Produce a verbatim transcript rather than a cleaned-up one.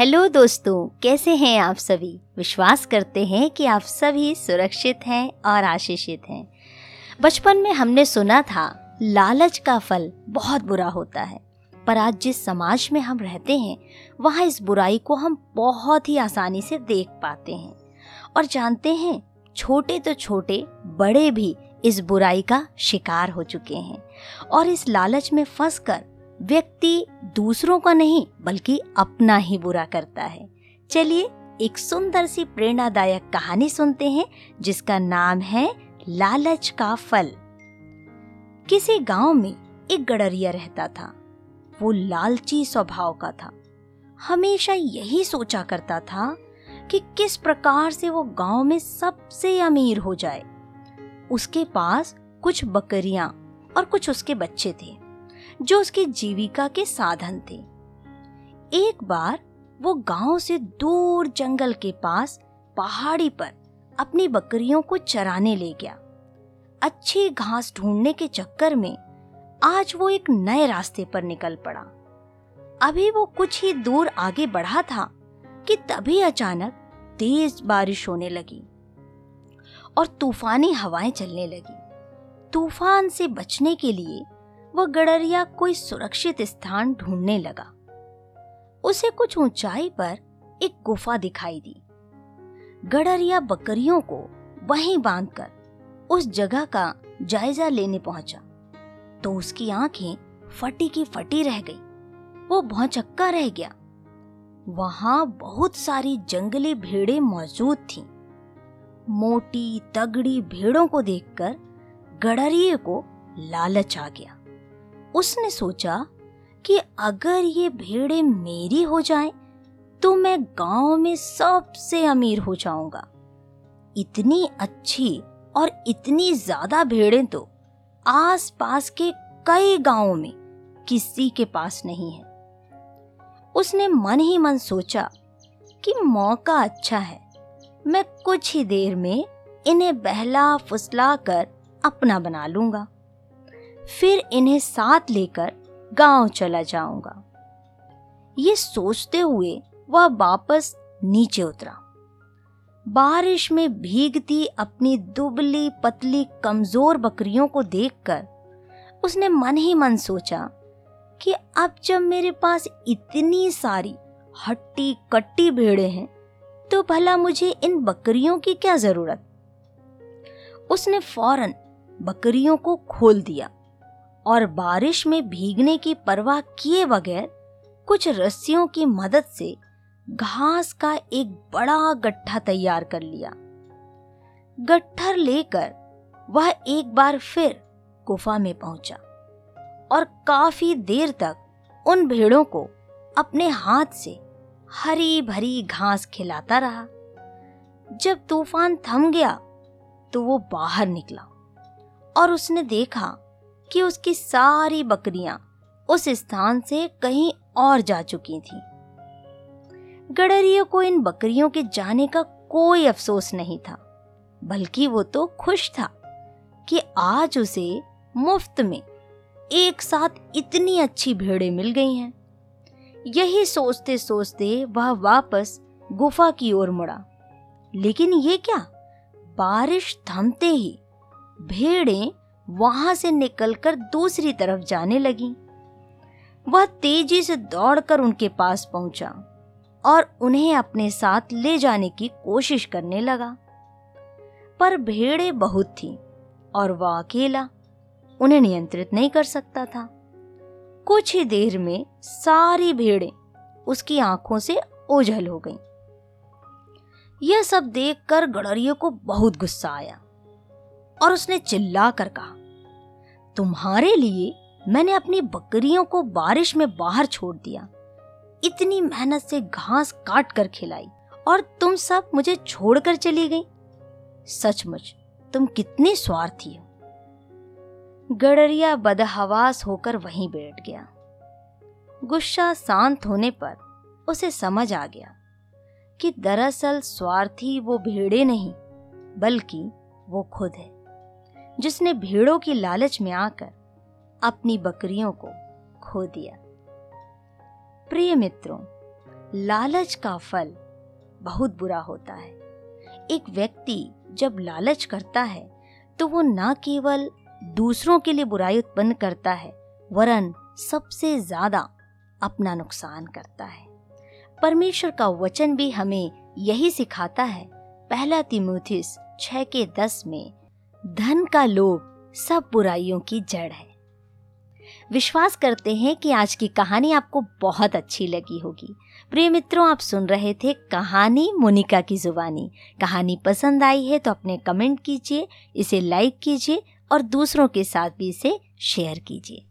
Hello दोस्तों, कैसे हैं आप सभी। विश्वास करते हैं कि आप सभी सुरक्षित हैं और आशीषित हैं। बचपन में हमने सुना था लालच का फल बहुत बुरा होता है, पर आज जिस समाज में हम रहते हैं वहाँ इस बुराई को हम बहुत ही आसानी से देख पाते हैं और जानते हैं। छोटे तो छोटे, बड़े भी इस बुराई का शिकार हो चुके हैं और इस लालच में फंसकर व्यक्ति दूसरों का नहीं बल्कि अपना ही बुरा करता है। चलिए एक सुंदर सी प्रेरणादायक कहानी सुनते हैं जिसका नाम है लालच का फल। किसी गांव में एक गडरिया रहता था। वो लालची स्वभाव का था। हमेशा यही सोचा करता था कि किस प्रकार से वो गांव में सबसे अमीर हो जाए। उसके पास कुछ बकरियां और कुछ उसके बच्चे थे जो उसकी जीविका के साधन थे। एक बार वो गांव से दूर जंगल के पास पहाड़ी पर अपनी बकरियों को चराने ले गया। अच्छी घास ढूंढने के चक्कर में आज वो एक नए रास्ते पर निकल पड़ा। अभी वो कुछ ही दूर आगे बढ़ा था कि तभी अचानक तेज बारिश होने लगी और तूफानी हवाएं चलने लगी। तूफान से बचने के लिए वह गडरिया कोई सुरक्षित स्थान ढूंढने लगा। उसे कुछ ऊंचाई पर एक गुफा दिखाई दी। गडरिया बकरियों को वहीं बांधकर उस जगह का जायजा लेने पहुंचा तो उसकी आंखें फटी की फटी रह गई। वो भौंचक्का रह गया। वहां बहुत सारी जंगली भेड़ें मौजूद थीं। मोटी तगड़ी भेड़ों को देखकर गडरिये को लालच आ गया। उसने सोचा कि अगर ये भेड़ें मेरी हो जाएं, तो मैं गांव में सबसे अमीर हो जाऊंगा। इतनी अच्छी और इतनी ज्यादा भेड़ें तो आसपास के कई गांवों में किसी के पास नहीं है। उसने मन ही मन सोचा कि मौका अच्छा है, मैं कुछ ही देर में इन्हें बहला फुसला कर अपना बना लूंगा, फिर इन्हें साथ लेकर गांव चला जाऊंगा। ये सोचते हुए वह वापस नीचे उतरा। बारिश में भीगती अपनी दुबली पतली कमजोर बकरियों को देखकर उसने मन ही मन सोचा कि अब जब मेरे पास इतनी सारी हट्टी कट्टी भेड़े हैं तो भला मुझे इन बकरियों की क्या जरूरत। उसने फौरन बकरियों को खोल दिया और बारिश में भीगने की परवाह किए बगैर कुछ रस्सियों की मदद से घास का एक बड़ा गट्ठा तैयार कर लिया। गट्ठर लेकर वह एक बार फिर गुफा में पहुंचा और काफी देर तक उन भेड़ों को अपने हाथ से हरी भरी घास खिलाता रहा। जब तूफान थम गया तो वो बाहर निकला और उसने देखा कि उसकी सारी बकरियां उस स्थान से कहीं और जा चुकी थीं। गडरिया को इन बकरियों के जाने का कोई अफसोस नहीं था, बल्कि वो तो खुश था कि आज उसे मुफ्त में एक साथ इतनी अच्छी भेड़ें मिल गई हैं। यही सोचते सोचते वह वापस गुफा की ओर मुड़ा, लेकिन ये क्या, बारिश थमते ही भेड़ें वहां से निकलकर दूसरी तरफ जाने लगी। वह तेजी से दौड़कर उनके पास पहुंचा और उन्हें अपने साथ ले जाने की कोशिश करने लगा, पर भेड़ें बहुत थीं और वह अकेला उन्हें नियंत्रित नहीं कर सकता था। कुछ ही देर में सारी भेड़ें उसकी आंखों से ओझल हो गईं। यह सब देखकर गडरिये को बहुत गुस्सा आया और उसने चिल्ला कर कहा, तुम्हारे लिए मैंने अपनी बकरियों को बारिश में बाहर छोड़ दिया, इतनी मेहनत से घास काट कर खिलाई और तुम सब मुझे छोड़कर चली गई। सचमुच तुम कितने स्वार्थी हो। गडरिया बदहवास होकर वहीं बैठ गया। गुस्सा शांत होने पर उसे समझ आ गया कि दरअसल स्वार्थी वो भेड़े नहीं बल्कि वो खुद है, जिसने भेड़ों की लालच में आकर अपनी बकरियों को खो दिया। प्रिय मित्रों, लालच का फल बहुत बुरा होता है। एक व्यक्ति जब लालच करता है तो वो ना केवल दूसरों के लिए बुराई उत्पन्न करता है, वरन सबसे ज्यादा अपना नुकसान करता है। परमेश्वर का वचन भी हमें यही सिखाता है। पहला तीमुथियुस छह के दस में, धन का लोभ सब बुराइयों की जड़ है। विश्वास करते हैं कि आज की कहानी आपको बहुत अच्छी लगी होगी। प्रिय मित्रों, आप सुन रहे थे कहानी मोनिका की जुबानी। कहानी पसंद आई है तो अपने कमेंट कीजिए, इसे लाइक कीजिए और दूसरों के साथ भी इसे शेयर कीजिए।